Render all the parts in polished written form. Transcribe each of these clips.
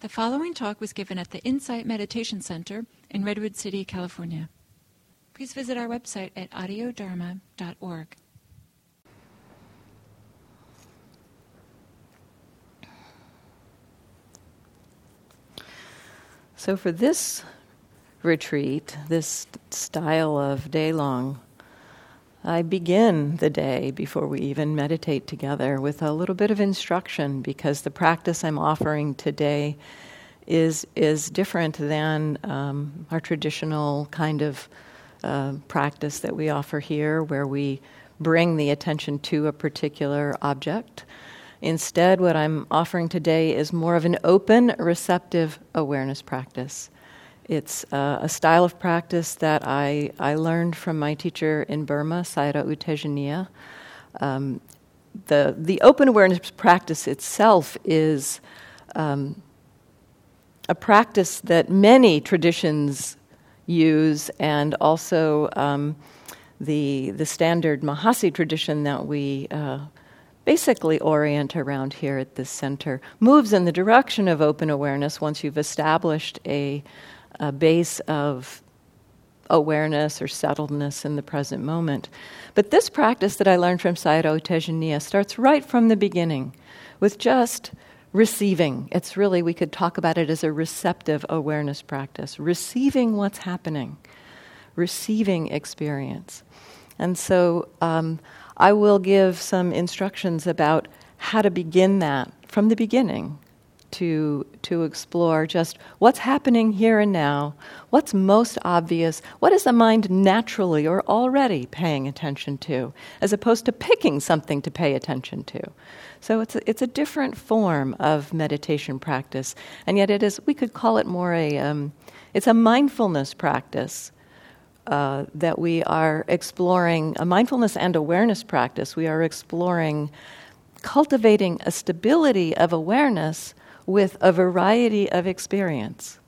The following talk was given at the Insight Meditation Center in Redwood City, California. Please visit our website at audiodharma.org. So for this retreat, this style of day-long, I begin the day before we even meditate together with a little bit of instruction, because the practice I'm offering today is different than our traditional kind of practice that we offer here, where we bring the attention to a particular object. Instead, what I'm offering today is more of an open, receptive awareness practice. It's a style of practice that I learned from my teacher in Burma, Sayadaw U Tejaniya. The open awareness practice itself is a practice that many traditions use, and also the standard Mahasi tradition that we basically orient around here at this center moves in the direction of open awareness once you've established a base of awareness or settledness in the present moment. But this practice that I learned from Sayadaw Tejaniya starts right from the beginning with just receiving. It's really, we could talk about it as a receptive awareness practice, receiving what's happening, receiving experience. And so I will give some instructions about how to begin that from the beginning, to explore just what's happening here and now, what's most obvious, what is the mind naturally or already paying attention to, as opposed to picking something to pay attention to. So it's a different form of meditation practice, and yet it is, we could call it more it's a mindfulness practice that we are exploring, a mindfulness and awareness practice. We are exploring cultivating a stability of awareness with a variety of experience,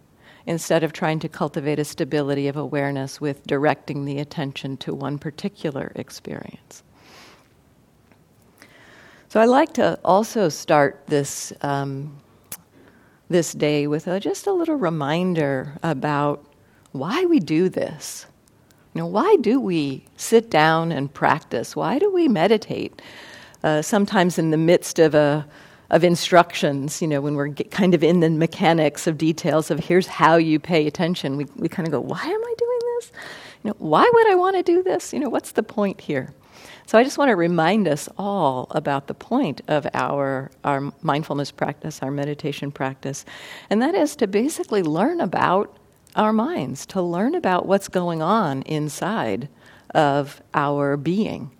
instead of trying to cultivate a stability of awareness with directing the attention to one particular experience. So I like to also start this this day with just a little reminder about why we do this. You know, why do we sit down and practice? Why do we meditate? Sometimes in the midst of instructions, you know, when we're kind of in the mechanics of details of here's how you pay attention, we kind of go, why am I doing this? You know, why would I want to do this? You know, what's the point here? So I just want to remind us all about the point of our mindfulness practice, our meditation practice, and that is to basically learn about our minds, to learn about what's going on inside of our being.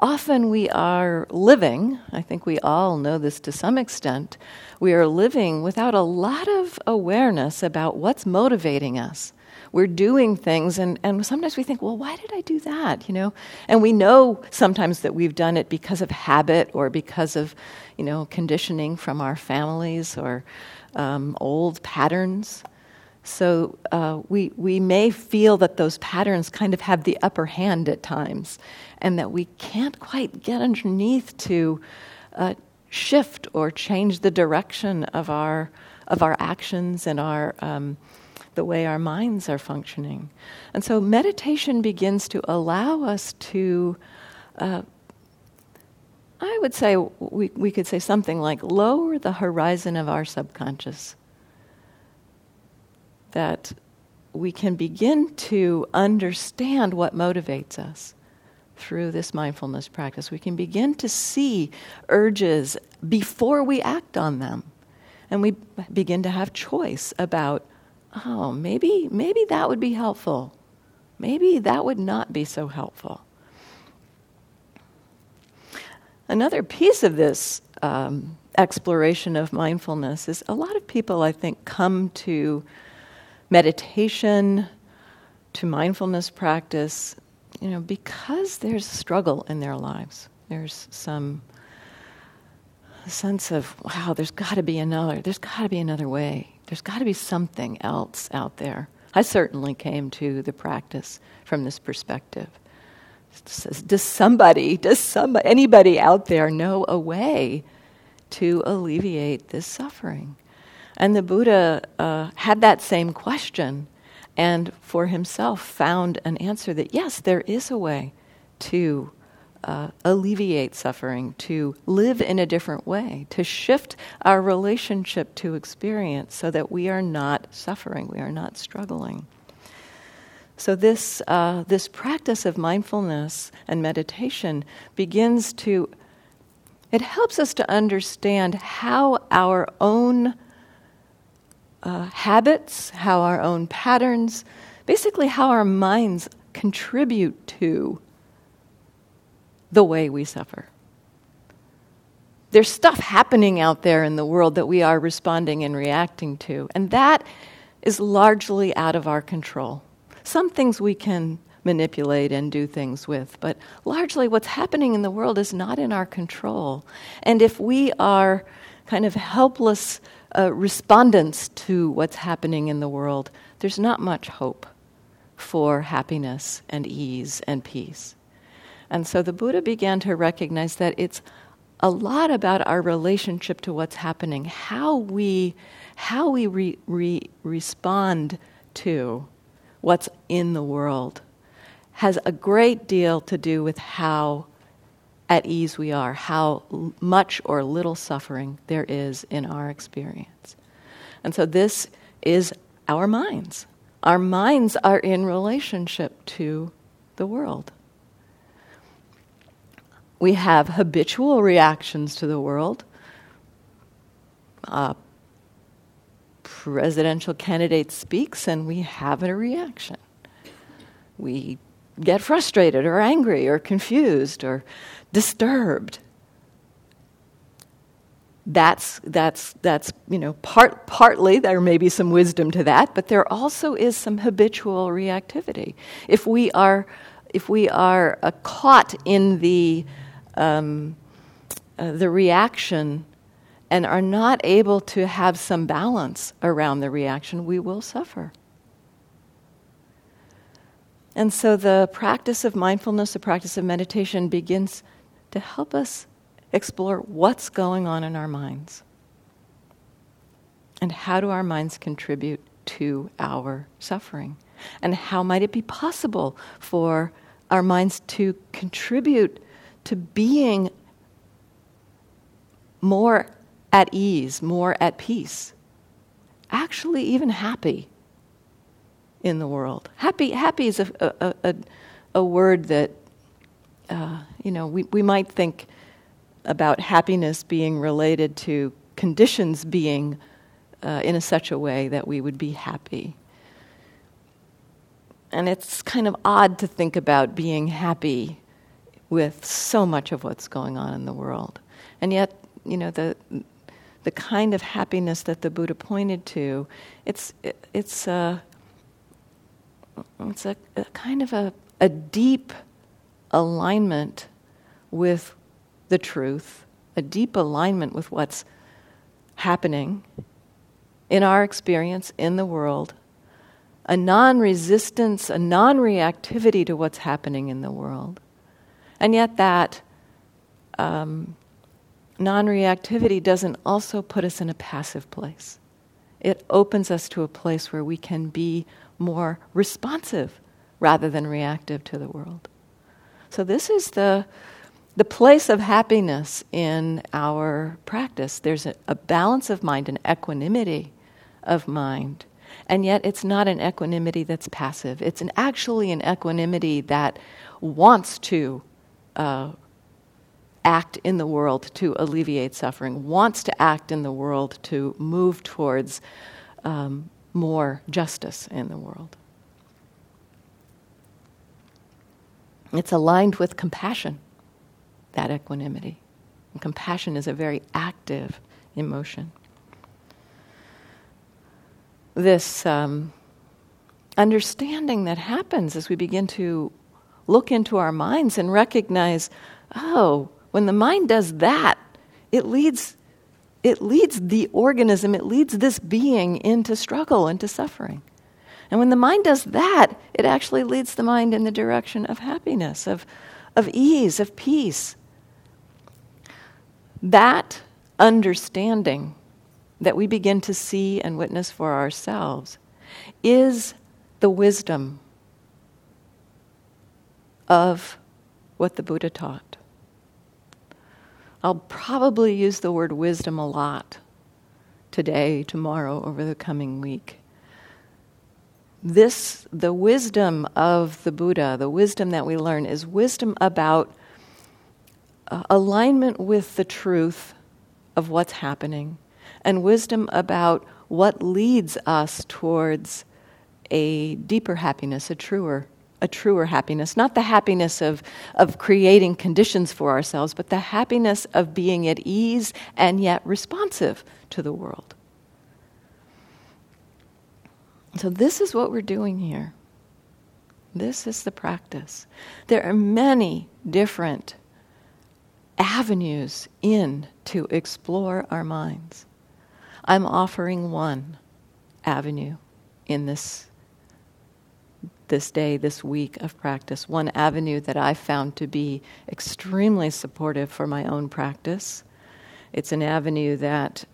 Often we are living, I think we all know this to some extent, we are living without a lot of awareness about what's motivating us. We're doing things, and sometimes we think, well, why did I do that, you know? And we know sometimes that we've done it because of habit or because of, you know, conditioning from our families or old patterns. So we may feel that those patterns kind of have the upper hand at times, and that we can't quite get underneath to shift or change the direction of our actions and our the way our minds are functioning. And so meditation begins to allow us to, I would say, we could say something like lower the horizon of our subconscious, that we can begin to understand what motivates us through this mindfulness practice. We can begin to see urges before we act on them. And we begin to have choice about, oh, maybe that would be helpful. Maybe that would not be so helpful. Another piece of this exploration of mindfulness is a lot of people, I think, come to meditation, to mindfulness practice, you know, because there's struggle in their lives. There's some sense of, wow, there's got to be another way. There's got to be something else out there. I certainly came to the practice from this perspective. Does anybody out there know a way to alleviate this suffering? And the Buddha had that same question, and for himself found an answer that, yes, there is a way to alleviate suffering, to live in a different way, to shift our relationship to experience so that we are not suffering, we are not struggling. So this practice of mindfulness and meditation begins to, it helps us to understand how our own habits, how our own patterns, basically how our minds contribute to the way we suffer. There's stuff happening out there in the world that we are responding and reacting to, and that is largely out of our control. Some things we can manipulate and do things with, but largely what's happening in the world is not in our control. And if we are kind of helpless respondents to what's happening in the world, there's not much hope for happiness and ease and peace. And so the Buddha began to recognize that it's a lot about our relationship to what's happening, how we respond to what's in the world has a great deal to do with how at ease we are, how much or little suffering there is in our experience. And so this is our minds. Our minds are in relationship to the world. We have habitual reactions to the world. Presidential candidate speaks and we have a reaction. We get frustrated or angry or confused or disturbed. That's partly there may be some wisdom to that, but there also is some habitual reactivity. If we are caught in the reaction and are not able to have some balance around the reaction, we will suffer. And so the practice of mindfulness, the practice of meditation begins to help us explore what's going on in our minds and how do our minds contribute to our suffering and how might it be possible for our minds to contribute to being more at ease, more at peace, actually even happy in the world. Happy is a word that, we might think about happiness being related to conditions being in such a way that we would be happy. And it's kind of odd to think about being happy with so much of what's going on in the world. And yet, the kind of happiness that the Buddha pointed to, it's a kind of a deep alignment with the truth, a deep alignment with what's happening in our experience in the world, a non-resistance, a non-reactivity to what's happening in the world. And yet that non-reactivity doesn't also put us in a passive place. It opens us to a place where we can be more responsive rather than reactive to the world. So this is the place of happiness in our practice. There's a balance of mind, an equanimity of mind. And yet it's not an equanimity that's passive. It's actually an equanimity that wants to act in the world to alleviate suffering, wants to act in the world to move towards more justice in the world. It's aligned with compassion, that equanimity. And compassion is a very active emotion. This understanding that happens as we begin to look into our minds and recognize, oh, when the mind does that, it leads the organism, it leads this being into struggle, into suffering. And when the mind does that, it actually leads the mind in the direction of happiness, of ease, of peace. That understanding that we begin to see and witness for ourselves is the wisdom of what the Buddha taught. I'll probably use the word wisdom a lot today, tomorrow, over the coming week. This, the wisdom of the Buddha, the wisdom that we learn, is wisdom about alignment with the truth of what's happening, and wisdom about what leads us towards a deeper happiness, a truer happiness. Not the happiness of creating conditions for ourselves, but the happiness of being at ease and yet responsive to the world. So this is what we're doing here. This is the practice. There are many different avenues in to explore our minds. I'm offering one avenue in this day, this week of practice, one avenue that I found to be extremely supportive for my own practice. It's an avenue that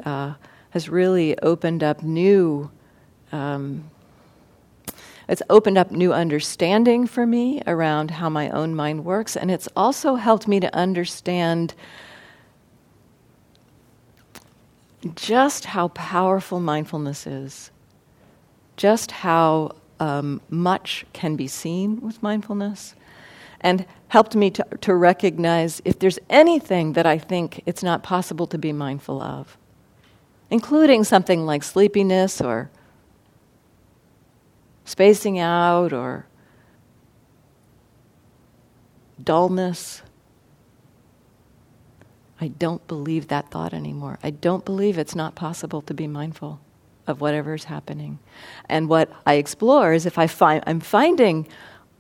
has really opened up new it's opened up new understanding for me around how my own mind works, and it's also helped me to understand just how powerful mindfulness is, just how much can be seen with mindfulness, and helped me to recognize if there's anything that I think it's not possible to be mindful of, including something like sleepiness or spacing out or dullness. I don't believe that thought anymore. I don't believe it's not possible to be mindful of whatever's happening. And what I explore is if I'm finding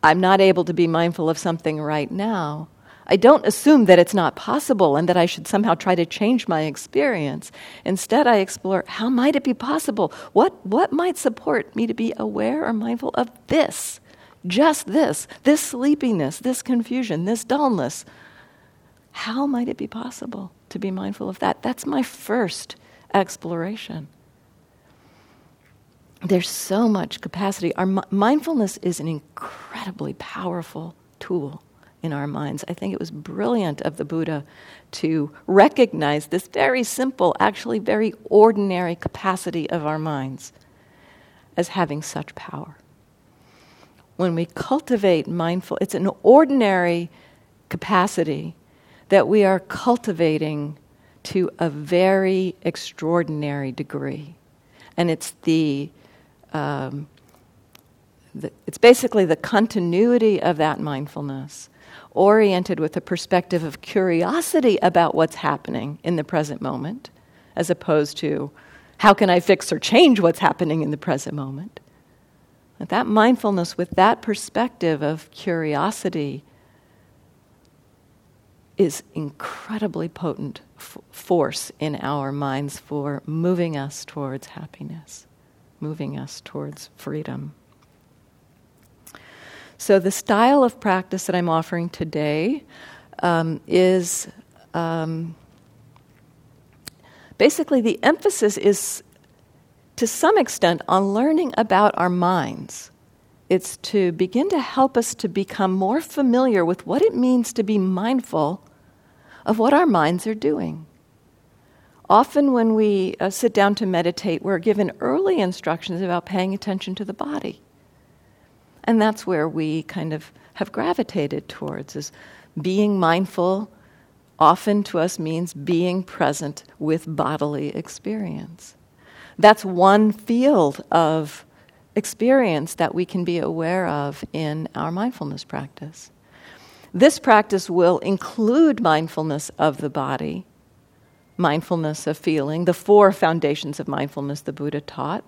I'm not able to be mindful of something right now, I don't assume that it's not possible and that I should somehow try to change my experience. Instead, I explore, how might it be possible? What might support me to be aware or mindful of this, just this sleepiness, this confusion, this dullness? How might it be possible to be mindful of that? That's my first exploration. There's so much capacity. Our mindfulness is an incredibly powerful tool in our minds. I think it was brilliant of the Buddha to recognize this very simple, actually very ordinary capacity of our minds as having such power. When we cultivate mindful, it's an ordinary capacity that we are cultivating to a very extraordinary degree. And it's it's basically the continuity of that mindfulness oriented with a perspective of curiosity about what's happening in the present moment, as opposed to how can I fix or change what's happening in the present moment. And that mindfulness with that perspective of curiosity is incredibly potent force in our minds for moving us towards happiness, moving us towards freedom. So the style of practice that I'm offering today is basically the emphasis is to some extent on learning about our minds. It's to begin to help us to become more familiar with what it means to be mindful of what our minds are doing. Often when we sit down to meditate, we're given early instructions about paying attention to the body. And that's where we kind of have gravitated towards, is being mindful often to us means being present with bodily experience. That's one field of experience that we can be aware of in our mindfulness practice. This practice will include mindfulness of the body, mindfulness of feeling, the four foundations of mindfulness the Buddha taught,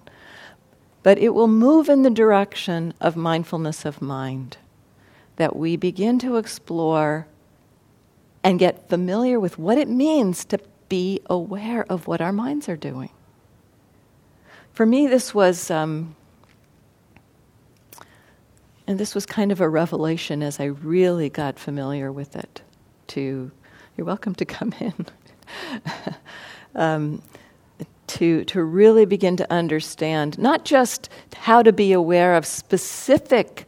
but it will move in the direction of mindfulness of mind, that we begin to explore and get familiar with what it means to be aware of what our minds are doing. For me, this was, and this was kind of a revelation as I really got familiar with it. You're welcome to come in. to really begin to understand not just how to be aware of specific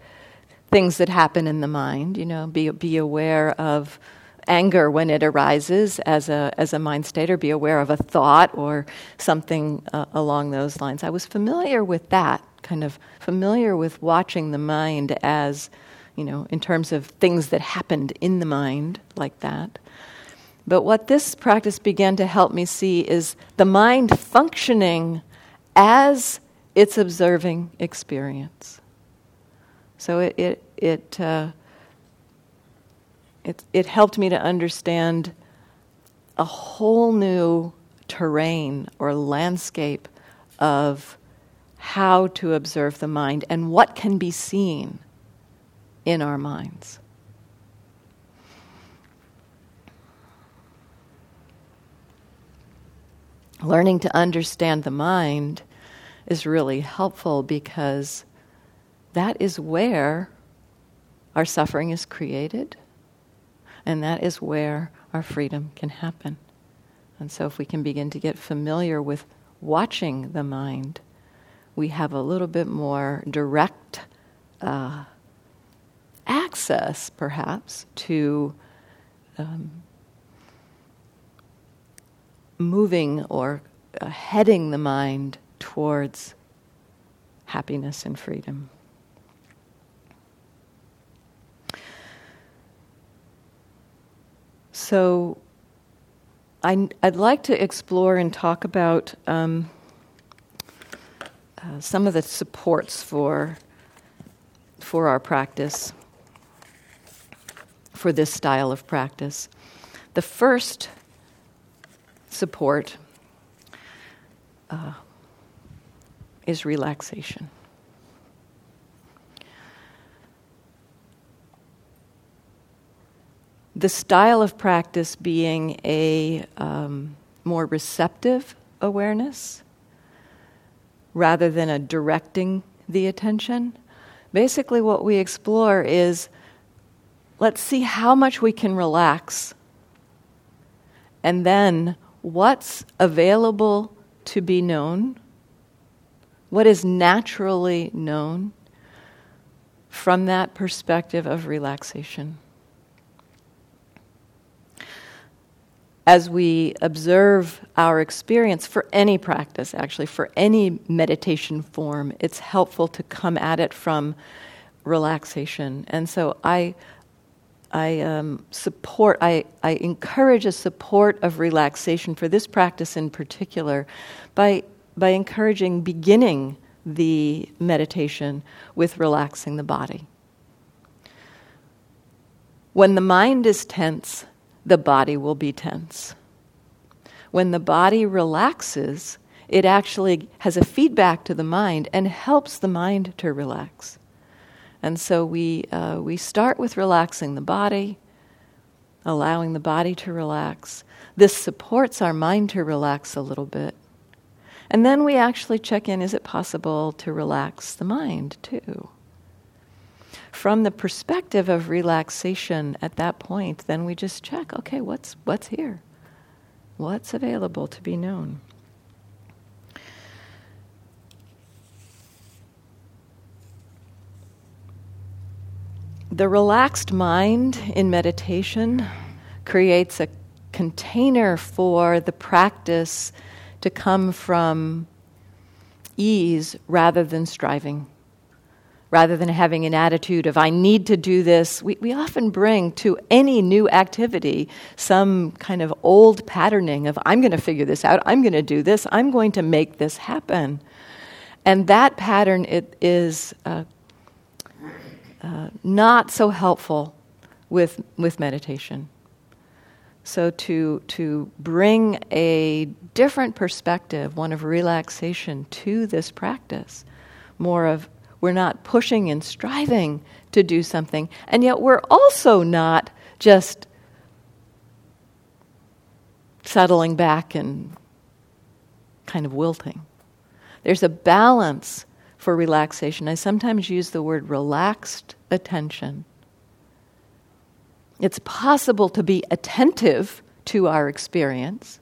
things that happen in the mind, you know, be aware of anger when it arises as a mind state, or be aware of a thought or something along those lines. I was familiar with that, kind of familiar with watching the mind as, you know, in terms of things that happened in the mind like that. But what this practice began to help me see is the mind functioning as its observing experience. So it helped me to understand a whole new terrain or landscape of how to observe the mind and what can be seen in our minds. Learning to understand the mind is really helpful because that is where our suffering is created, and that is where our freedom can happen. And so if we can begin to get familiar with watching the mind, we have a little bit more direct access, perhaps, to moving or heading the mind towards happiness and freedom. So I'd like to explore and talk about some of the supports for our practice, for this style of practice. The first support is relaxation. The style of practice being a more receptive awareness rather than a directing the attention. Basically what we explore is, let's see how much we can relax, and then what's available to be known, what is naturally known from that perspective of relaxation. As we observe our experience for any practice, actually, for any meditation form, it's helpful to come at it from relaxation. And so I encourage a support of relaxation for this practice in particular by encouraging beginning the meditation with relaxing the body. When the mind is tense, the body will be tense. When the body relaxes, it actually has a feedback to the mind and helps the mind to relax. And so we start with relaxing the body, allowing the body to relax. This supports our mind to relax a little bit. And then we actually check in, is it possible to relax the mind too? From the perspective of relaxation at that point, then we just check, okay, what's here? What's available to be known? The relaxed mind in meditation creates a container for the practice to come from ease rather than striving, rather than having an attitude of, I need to do this. We often bring to any new activity some kind of old patterning of, I'm going to figure this out, I'm going to do this, I'm going to make this happen. And that pattern, it is not so helpful with meditation. So to bring a different perspective, one of relaxation, to this practice, more of we're not pushing and striving to do something, and yet we're also not just settling back and kind of wilting. There's a balance for relaxation. I sometimes use the word relaxed attention. It's possible to be attentive to our experience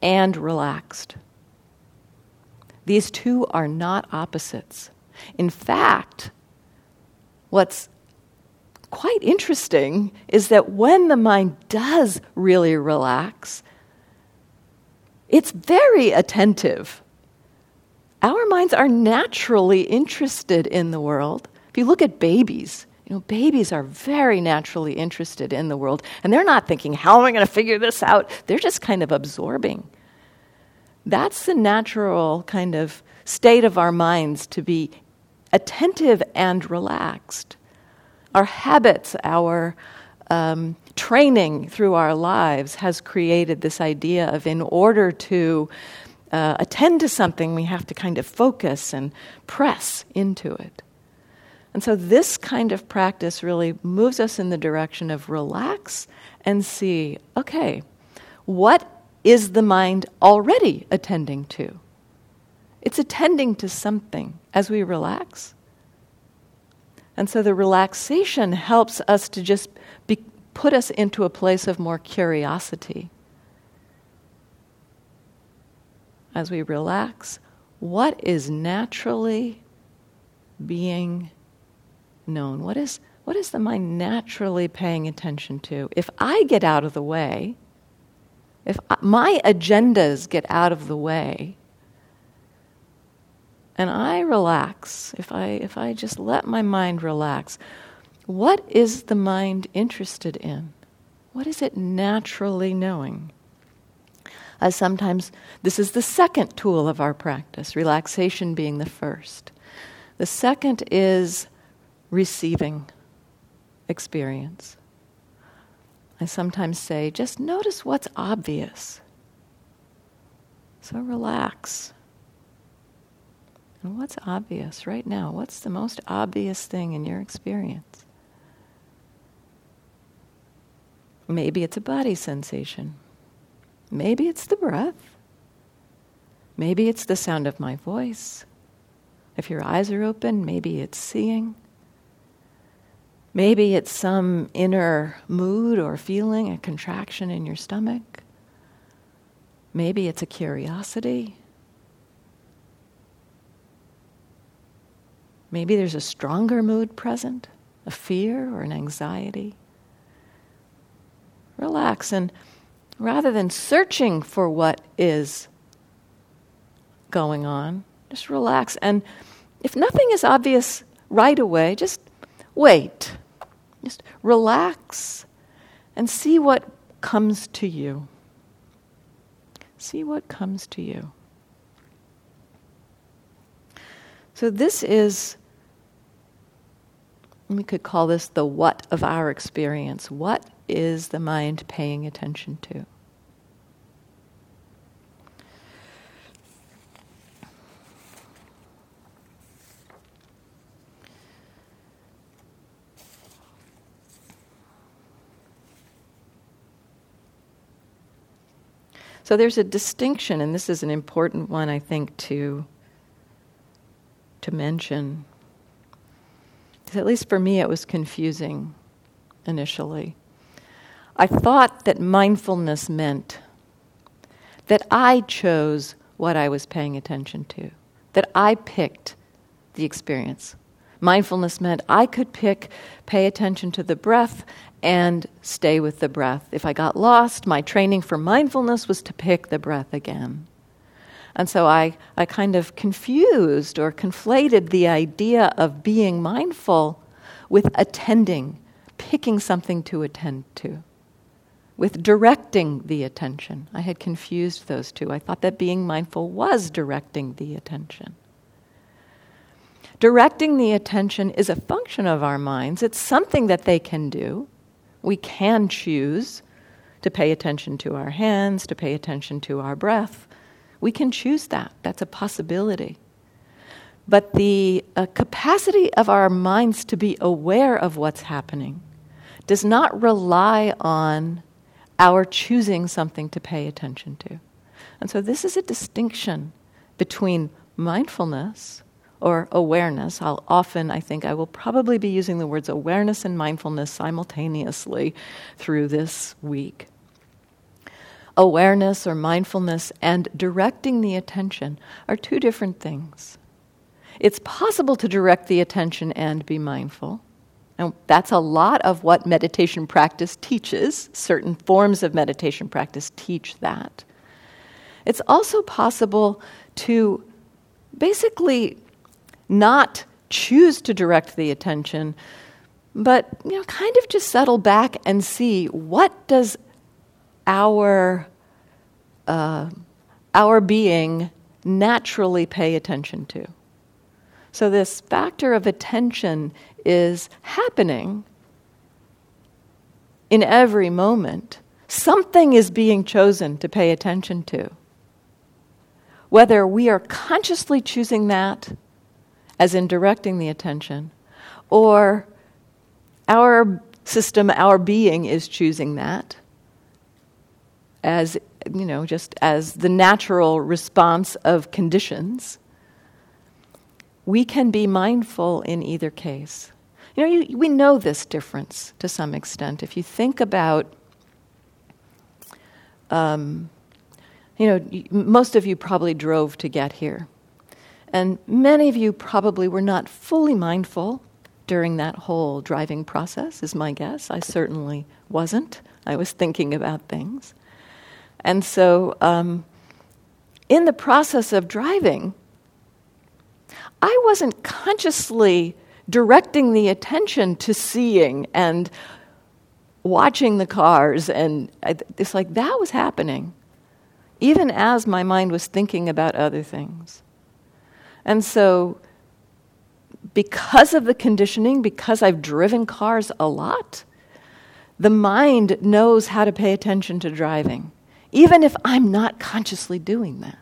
and relaxed. These two are not opposites. In fact, what's quite interesting is that when the mind does really relax, it's very attentive. Our minds are naturally interested in the world. If you look at babies, babies are very naturally interested in the world, and they're not thinking, how am I going to figure this out? They're just kind of absorbing. That's the natural kind of state of our minds, to be attentive and relaxed. Our habits, our training through our lives has created this idea of, in order to attend to something, we have to kind of focus and press into it. And so this kind of practice really moves us in the direction of relax and see, okay, what is the mind already attending to? It's attending to something as we relax. And so the relaxation helps us to just put us into a place of more curiosity. As we relax, what is naturally being known? What is the mind naturally paying attention to? If I get out of the way, if my agendas get out of the way, and I relax, if I just let my mind relax, what is the mind interested in? What is it naturally knowing? Sometimes this is the second tool of our practice, relaxation being the first. The second is receiving experience. I sometimes say, just notice what's obvious. So relax. And what's obvious right now? What's the most obvious thing in your experience? Maybe it's a body sensation. Maybe it's the breath. Maybe it's the sound of my voice. If your eyes are open, maybe it's seeing. Maybe it's some inner mood or feeling, a contraction in your stomach. Maybe it's a curiosity. Maybe there's a stronger mood present, a fear or an anxiety. Relax, and rather than searching for what is going on, just relax. And if nothing is obvious right away, just wait. Just relax and see what comes to you. See what comes to you. So this is, we could call this the what of our experience. What is the mind paying attention to? So there's a distinction, and this is an important one, I think, to mention. At least for me, it was confusing initially. I thought that mindfulness meant that I chose what I was paying attention to, that I picked the experience. Mindfulness meant I could pay attention to the breath and stay with the breath. If I got lost, my training for mindfulness was to pick the breath again. And so I kind of confused or conflated the idea of being mindful with attending, picking something to attend to, with directing the attention. I had confused those two. I thought that being mindful was directing the attention. Directing the attention is a function of our minds. It's something that they can do. We can choose to pay attention to our hands, to pay attention to our breath. We can choose that. That's a possibility. But the capacity of our minds to be aware of what's happening does not rely on our choosing something to pay attention to. And so this is a distinction between mindfulness or awareness. I will probably be using the words awareness and mindfulness simultaneously through this week. Awareness or mindfulness and directing the attention are two different things. It's possible to direct the attention and be mindful. Now, that's a lot of what meditation practice teaches. Certain forms of meditation practice teach that. It's also possible to basically not choose to direct the attention, but kind of just settle back and see what does our being naturally pay attention to. So this factor of attention is happening in every moment. Something is being chosen to pay attention to. Whether we are consciously choosing that, as in directing the attention, or our system, our being is choosing that, as just as the natural response of conditions, we can be mindful in either case. We know this difference to some extent. If you think about, most of you probably drove to get here. And many of you probably were not fully mindful during that whole driving process, is my guess. I certainly wasn't. I was thinking about things. And so in the process of driving, I wasn't consciously directing the attention to seeing and watching the cars, and it's like that was happening, even as my mind was thinking about other things. And so because of the conditioning, because I've driven cars a lot, the mind knows how to pay attention to driving, even if I'm not consciously doing that.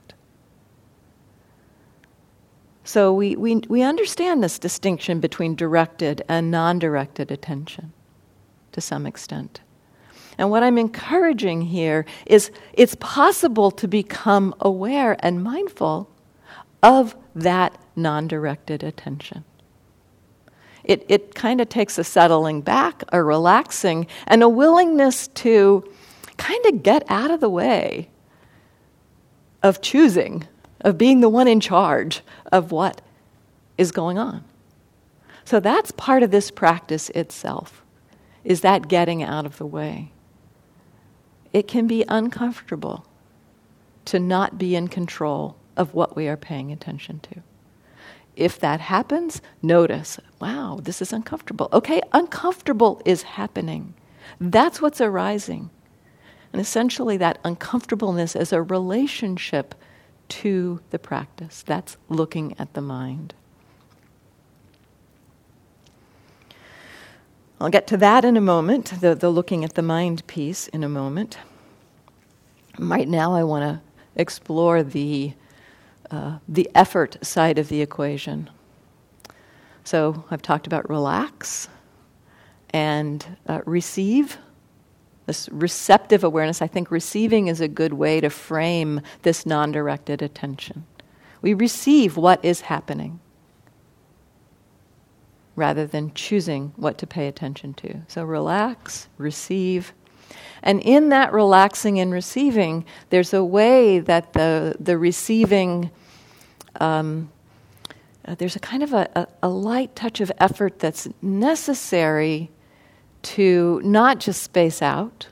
So we understand this distinction between directed and non-directed attention to some extent. And what I'm encouraging here is it's possible to become aware and mindful of that non-directed attention. It kind of takes a settling back, a relaxing, and a willingness to kind of get out of the way of choosing, of being the one in charge of what is going on. So that's part of this practice itself, is that getting out of the way. It can be uncomfortable to not be in control of what we are paying attention to. If that happens, notice, wow, this is uncomfortable. Okay, uncomfortable is happening. That's what's arising. And essentially that uncomfortableness is a relationship to the practice. That's looking at the mind. I'll get to that in a moment, the looking at the mind piece in a moment. Right now I want to explore the effort side of the equation. So I've talked about relax and receive. This receptive awareness, I think receiving is a good way to frame this non-directed attention. We receive what is happening rather than choosing what to pay attention to. So relax, receive. And in that relaxing and receiving, there's a way that the receiving, there's a kind of a light touch of effort that's necessary to not just space out,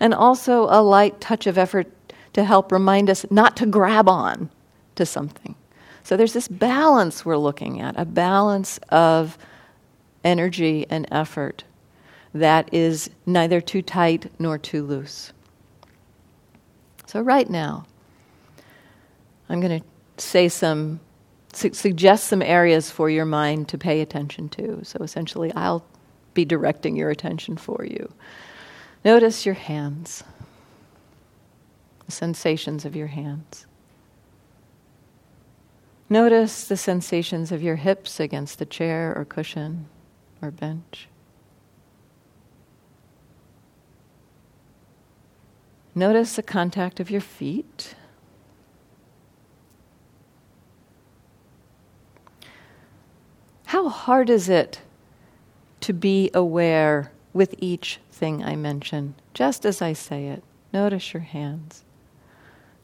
and also a light touch of effort to help remind us not to grab on to something. So there's this balance we're looking at, a balance of energy and effort that is neither too tight nor too loose. So right now, I'm going to say some, suggest some areas for your mind to pay attention to. So essentially, I'll be directing your attention for you. Notice your hands, the sensations of your hands. Notice the sensations of your hips against the chair or cushion or bench. Notice the contact of your feet. How hard is it to be aware with each thing I mention, just as I say it? Notice your hands.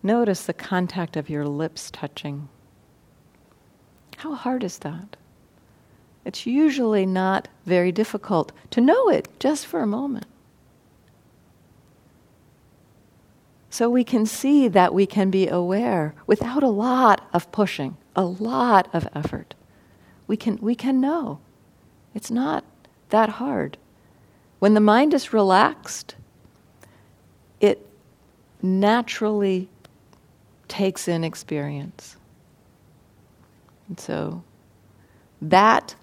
Notice the contact of your lips touching. How hard is that? It's usually not very difficult to know it just for a moment. So we can see that we can be aware without a lot of pushing, a lot of effort. We can know. It's not that hard. When the mind is relaxed, it naturally takes in experience. And so that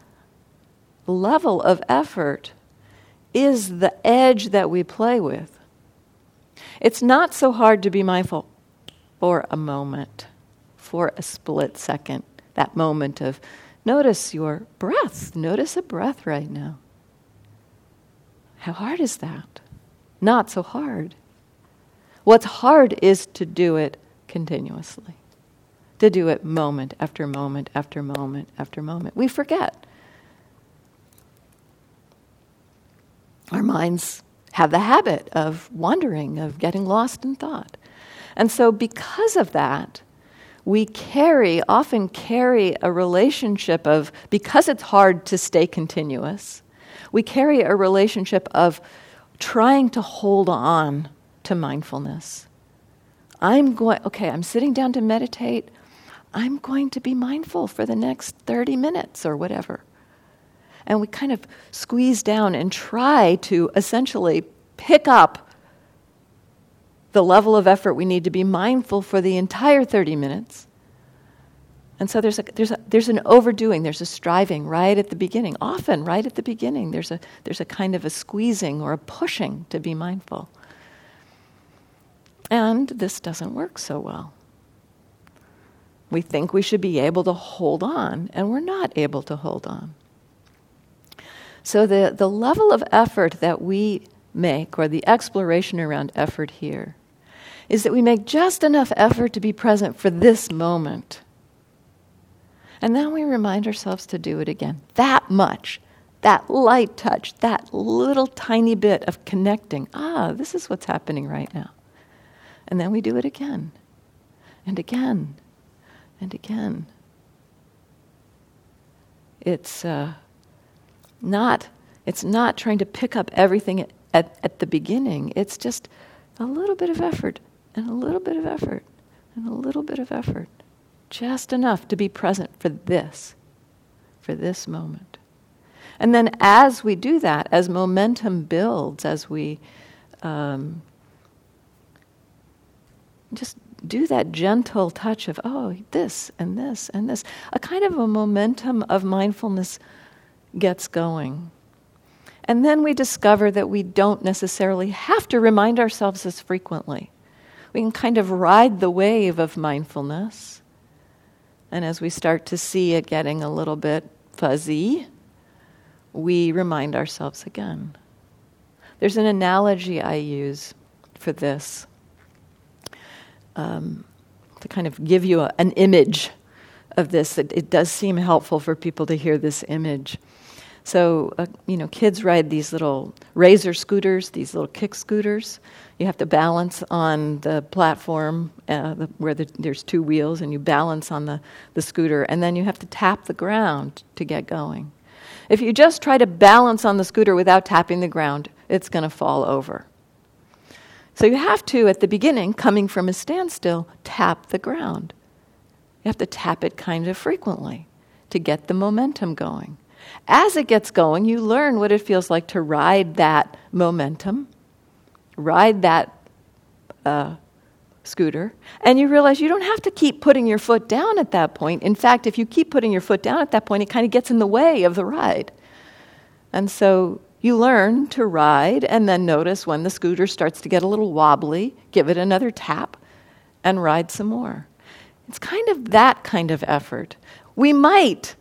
level of effort is the edge that we play with. It's not so hard to be mindful for a moment, for a split second, that moment of notice your breath, notice a breath right now. How hard is that? Not so hard. What's hard is to do it continuously. To do it moment after moment after moment after moment. We forget. Our minds have the habit of wandering, of getting lost in thought. And so because of that, we often carry a relationship of, because it's hard to stay continuous, we carry a relationship of trying to hold on to mindfulness. I'm sitting down to meditate. I'm going to be mindful for the next 30 minutes or whatever. And we kind of squeeze down and try to essentially pick up the level of effort we need to be mindful for the entire 30 minutes. And so there's an overdoing, there's a striving right at the beginning. Often right at the beginning there's a kind of a squeezing or a pushing to be mindful. And this doesn't work so well. We think we should be able to hold on, and we're not able to hold on. So the level of effort that we make, or the exploration around effort here, is that we make just enough effort to be present for this moment. And then we remind ourselves to do it again. That much, that light touch, that little tiny bit of connecting. This is what's happening right now. And then we do it again, and again, and again. It's not trying to pick up everything at the beginning. It's just a little bit of effort, and a little bit of effort, and a little bit of effort. Just enough to be present for this moment. And then as we do that, as momentum builds, as we just do that gentle touch of, this and this and this. A kind of a momentum of mindfulness gets going. And then we discover that we don't necessarily have to remind ourselves as frequently. We can kind of ride the wave of mindfulness. And as we start to see it getting a little bit fuzzy, we remind ourselves again. There's an analogy I use for this. To kind of give you an image of this, it does seem helpful for people to hear this image. So, kids ride these little razor scooters, these little kick scooters. You have to balance on the platform where there's two wheels, and you balance on the scooter, and then you have to tap the ground to get going. If you just try to balance on the scooter without tapping the ground, it's going to fall over. So you have to, at the beginning, coming from a standstill, tap the ground. You have to tap it kind of frequently to get the momentum going. As it gets going, you learn what it feels like to ride that momentum, ride that scooter, and you realize you don't have to keep putting your foot down at that point. In fact, if you keep putting your foot down at that point, it kind of gets in the way of the ride. And so you learn to ride, and then notice when the scooter starts to get a little wobbly, give it another tap, and ride some more. It's kind of that kind of effort. We might,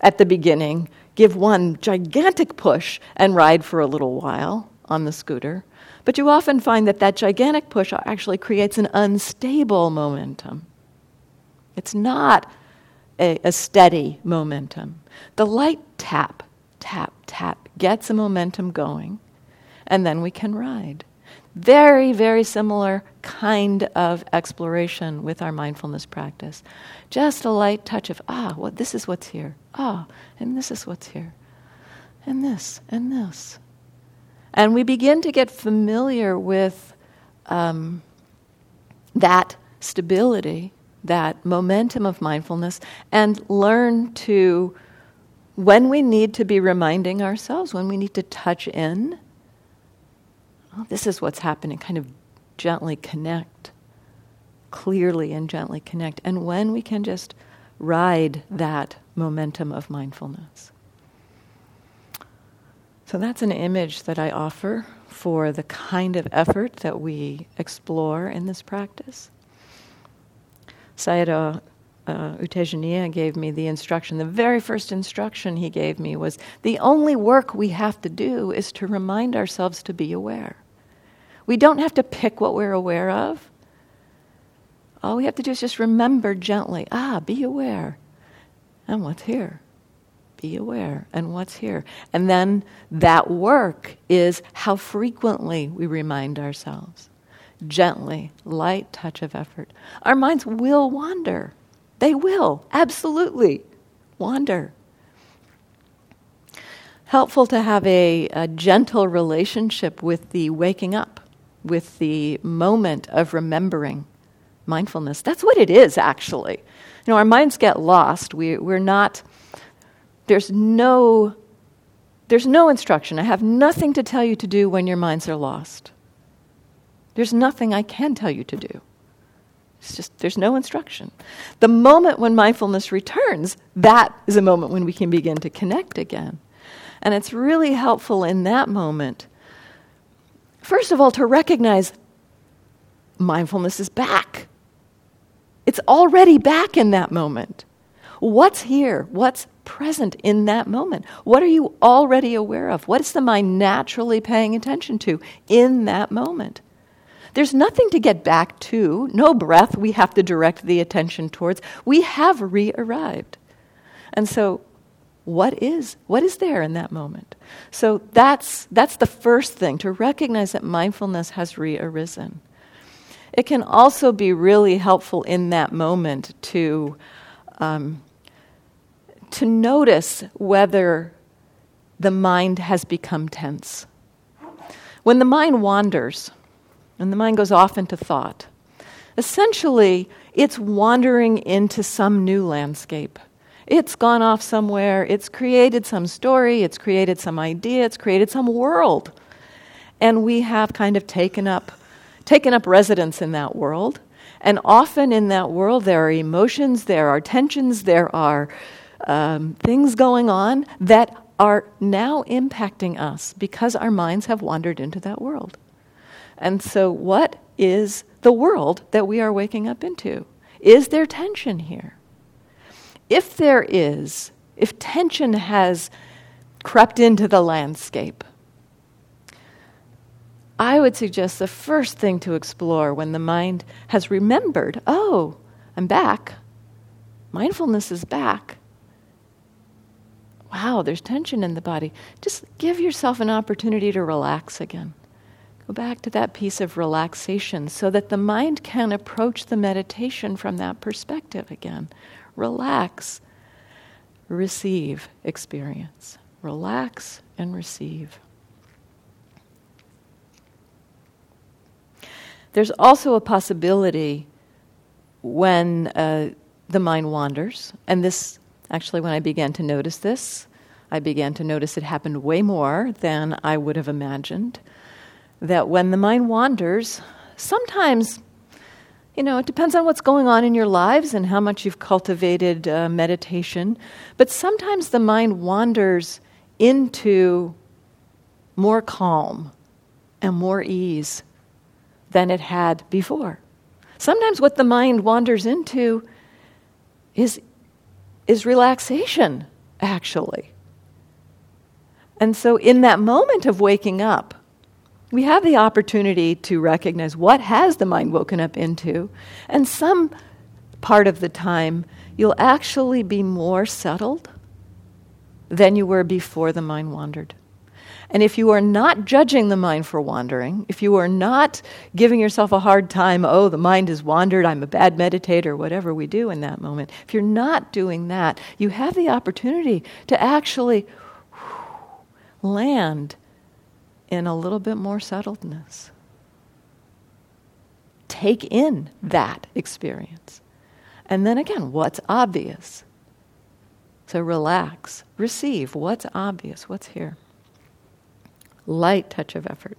at the beginning, give one gigantic push and ride for a little while on the scooter, but you often find that gigantic push actually creates an unstable momentum. It's not a steady momentum. The light tap, tap, tap, gets the momentum going, and then we can ride. Very, very similar kind of exploration with our mindfulness practice. Just a light touch of, well, this is what's here. And this is what's here. And this, and this. And we begin to get familiar with that stability, that momentum of mindfulness, and learn to, when we need to be reminding ourselves, when we need to touch in, this is what's happening, kind of gently connect, clearly and gently connect. And when we can just ride that momentum of mindfulness. So that's an image that I offer for the kind of effort that we explore in this practice. Sayadaw U Tejaniya gave me the instruction. The very first instruction he gave me was, the only work we have to do is to remind ourselves to be aware. We don't have to pick what we're aware of. All we have to do is just remember gently, be aware. And what's here? Be aware. And what's here? And then that work is how frequently we remind ourselves. Gently, light touch of effort. Our minds will wander. They will, absolutely, wander. Helpful to have a gentle relationship with the waking up, with the moment of remembering mindfulness. That's what it is, actually. Our minds get lost. We're not, there's no instruction. I have nothing to tell you to do when your minds are lost. There's nothing I can tell you to do. It's just, there's no instruction. The moment when mindfulness returns, that is a moment when we can begin to connect again. And it's really helpful in that moment, first of all, to recognize mindfulness is back. It's already back in that moment. What's here? What's present in that moment? What are you already aware of? What is the mind naturally paying attention to in that moment? There's nothing to get back to, no breath we have to direct the attention towards. We have re-arrived. And so what is there in that moment? So that's the first thing, to recognize that mindfulness has re-arisen. It can also be really helpful in that moment to notice whether the mind has become tense. When the mind wanders, and the mind goes off into thought, essentially, it's wandering into some new landscape. It's gone off somewhere. It's created some story. It's created some idea. It's created some world. And we have kind of taken up residence in that world. And often in that world, there are emotions, there are tensions, there are things going on that are now impacting us because our minds have wandered into that world. And so what is the world that we are waking up into? Is there tension here? If there is, if tension has crept into the landscape, I would suggest the first thing to explore when the mind has remembered, I'm back. Mindfulness is back. Wow, there's tension in the body. Just give yourself an opportunity to relax again. Go back to that piece of relaxation so that the mind can approach the meditation from that perspective again. Relax, receive experience. Relax and receive. There's also a possibility when the mind wanders, and this, actually when I began to notice this, I began to notice it happened way more than I would have imagined, that when the mind wanders, sometimes, it depends on what's going on in your lives and how much you've cultivated meditation, but sometimes the mind wanders into more calm and more ease than it had before. Sometimes what the mind wanders into is relaxation, actually. And so in that moment of waking up, we have the opportunity to recognize what has the mind woken up into, and some part of the time you'll actually be more settled than you were before the mind wandered. And if you are not judging the mind for wandering, if you are not giving yourself a hard time, oh, the mind has wandered, I'm a bad meditator, whatever we do in that moment, if you're not doing that, you have the opportunity to actually land in a little bit more subtleness. Take in that experience. And then again, what's obvious? So relax, receive what's obvious, what's here. Light touch of effort.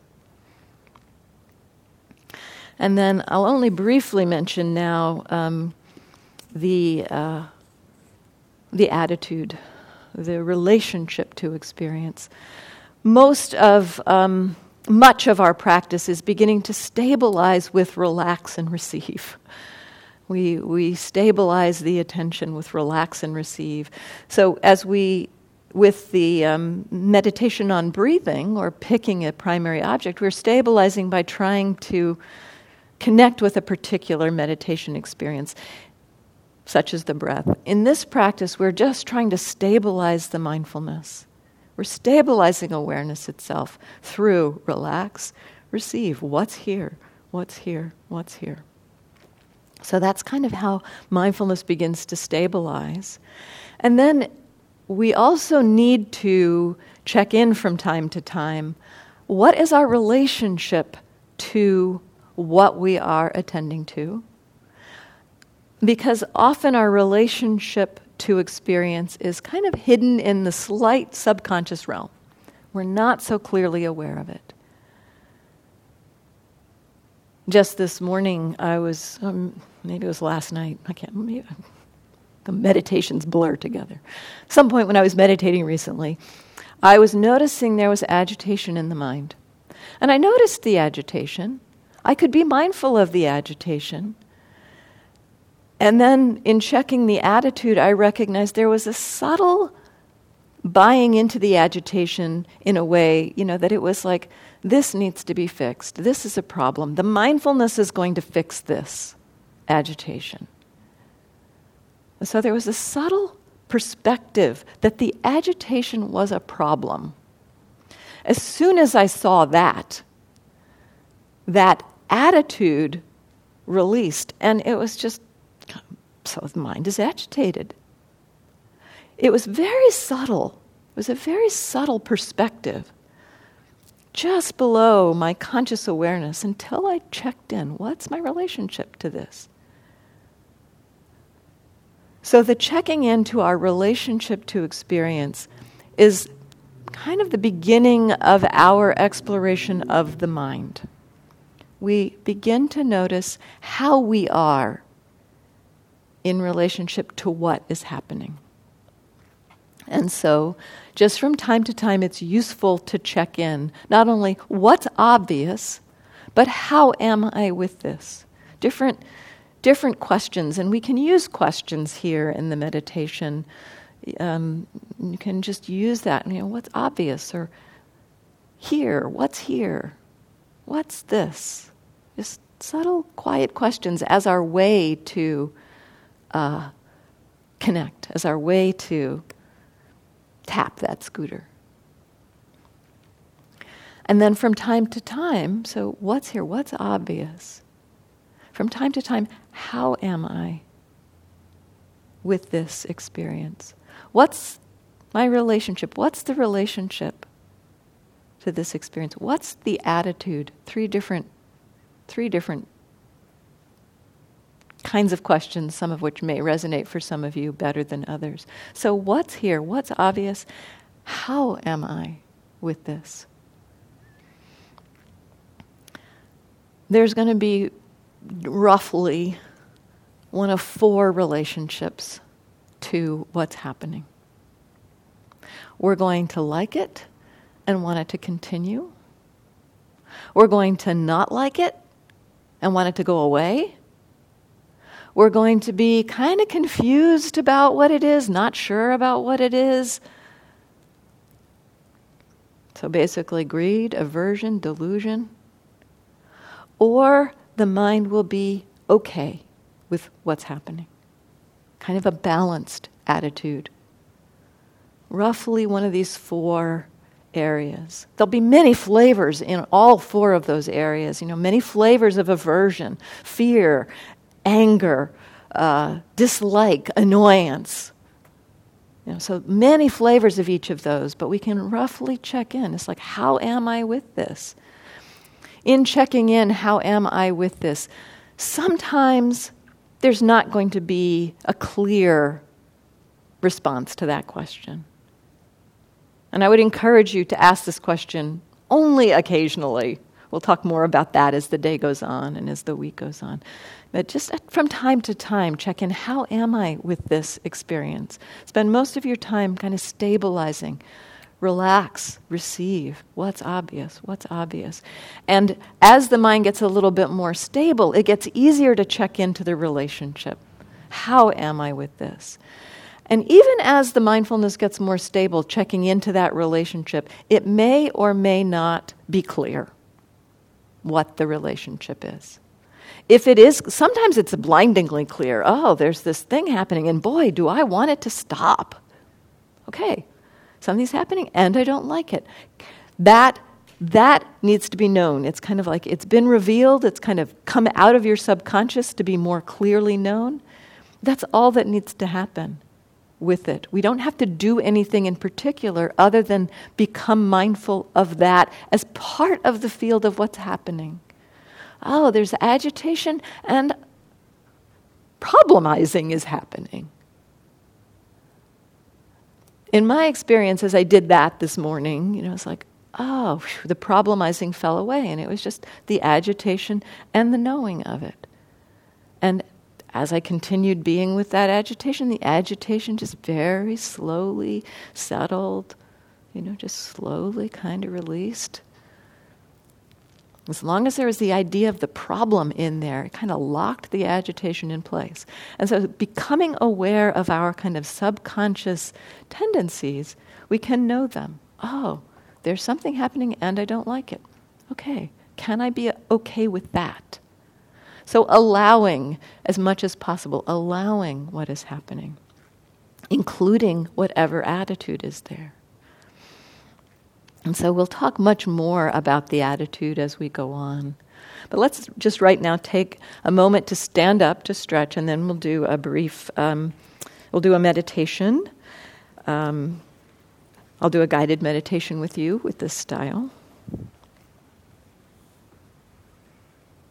And then I'll only briefly mention now the attitude, the relationship to experience. Much of our practice is beginning to stabilize with relax and receive. We stabilize the attention with relax and receive. So as we, with the meditation on breathing or picking a primary object, we're stabilizing by trying to connect with a particular meditation experience, such as the breath. In this practice, we're just trying to stabilize the mindfulness. We're stabilizing awareness itself through relax, receive what's here, what's here, what's here. So that's kind of how mindfulness begins to stabilize. And then we also need to check in from time to time. What is our relationship to what we are attending to? Because often our relationship to experience is kind of hidden in the slight subconscious realm. We're not so clearly aware of it. Just this morning, I was, maybe it was last night, I can't remember, the meditations blur together. At some point when I was meditating recently, I was noticing there was agitation in the mind. And I noticed the agitation. I could be mindful of the agitation. And then in checking the attitude, I recognized there was a subtle buying into the agitation in a way, you know, that it was like, this needs to be fixed. This is a problem. The mindfulness is going to fix this agitation. So there was a subtle perspective that the agitation was a problem. As soon as I saw that, that attitude released, and it was just, so the mind is agitated. It was very subtle. It was a very subtle perspective, just below my conscious awareness until I checked in. What's my relationship to this? So the checking into our relationship to experience is kind of the beginning of our exploration of the mind. We begin to notice how we are in relationship to what is happening. And so, just from time to time, it's useful to check in, not only what's obvious, but how am I with this? Different questions, and we can use questions here in the meditation. You can just use that, you know, what's obvious, or here? What's this? Just subtle, quiet questions as our way to connect, as our way to tap that scooter. And then from time to time, so what's here? What's obvious? From time to time, how am I with this experience? What's my relationship? What's the relationship to this experience? What's the attitude? Three different kinds of questions, some of which may resonate for some of you better than others. So what's here? What's obvious? How am I with this? There's going to be roughly one of four relationships to what's happening. We're going to like it and want it to continue. We're going to not like it and want it to go away. We're going to be kind of confused about what it is, not sure about what it is. So basically greed, aversion, delusion. Or the mind will be okay with what's happening. Kind of a balanced attitude. Roughly one of these four areas. There'll be many flavors in all four of those areas, many flavors of aversion, fear, anger, dislike, annoyance. So many flavors of each of those, but we can roughly check in. It's like, how am I with this? In checking in, how am I with this? Sometimes there's not going to be a clear response to that question. And I would encourage you to ask this question only occasionally. We'll talk more about that as the day goes on and as the week goes on. But just from time to time, check in, how am I with this experience? Spend most of your time kind of stabilizing. Relax, receive. What's obvious? What's obvious? And as the mind gets a little bit more stable, it gets easier to check into the relationship. How am I with this? And even as the mindfulness gets more stable, checking into that relationship, it may or may not be clear what the relationship is. If it is, sometimes it's blindingly clear. Oh, there's this thing happening, and boy, do I want it to stop. Okay, something's happening, and I don't like it. That needs to be known. It's kind of like it's been revealed. It's kind of come out of your subconscious to be more clearly known. That's all that needs to happen with it. We don't have to do anything in particular other than become mindful of that as part of the field of what's happening. Oh, there's agitation and problemizing is happening. In my experience, as I did that this morning, it's like, oh, the problemizing fell away, and it was just the agitation and the knowing of it. And as I continued being with that agitation, the agitation just very slowly settled, just slowly kind of released. As long as there was the idea of the problem in there, it kind of locked the agitation in place. And so becoming aware of our kind of subconscious tendencies, we can know them. Oh, there's something happening and I don't like it. Okay, can I be okay with that? So allowing as much as possible, allowing what is happening, including whatever attitude is there. And so we'll talk much more about the attitude as we go on. But let's just right now take a moment to stand up, to stretch, and then we'll do a brief, we'll do a meditation. I'll do a guided meditation with you with this style.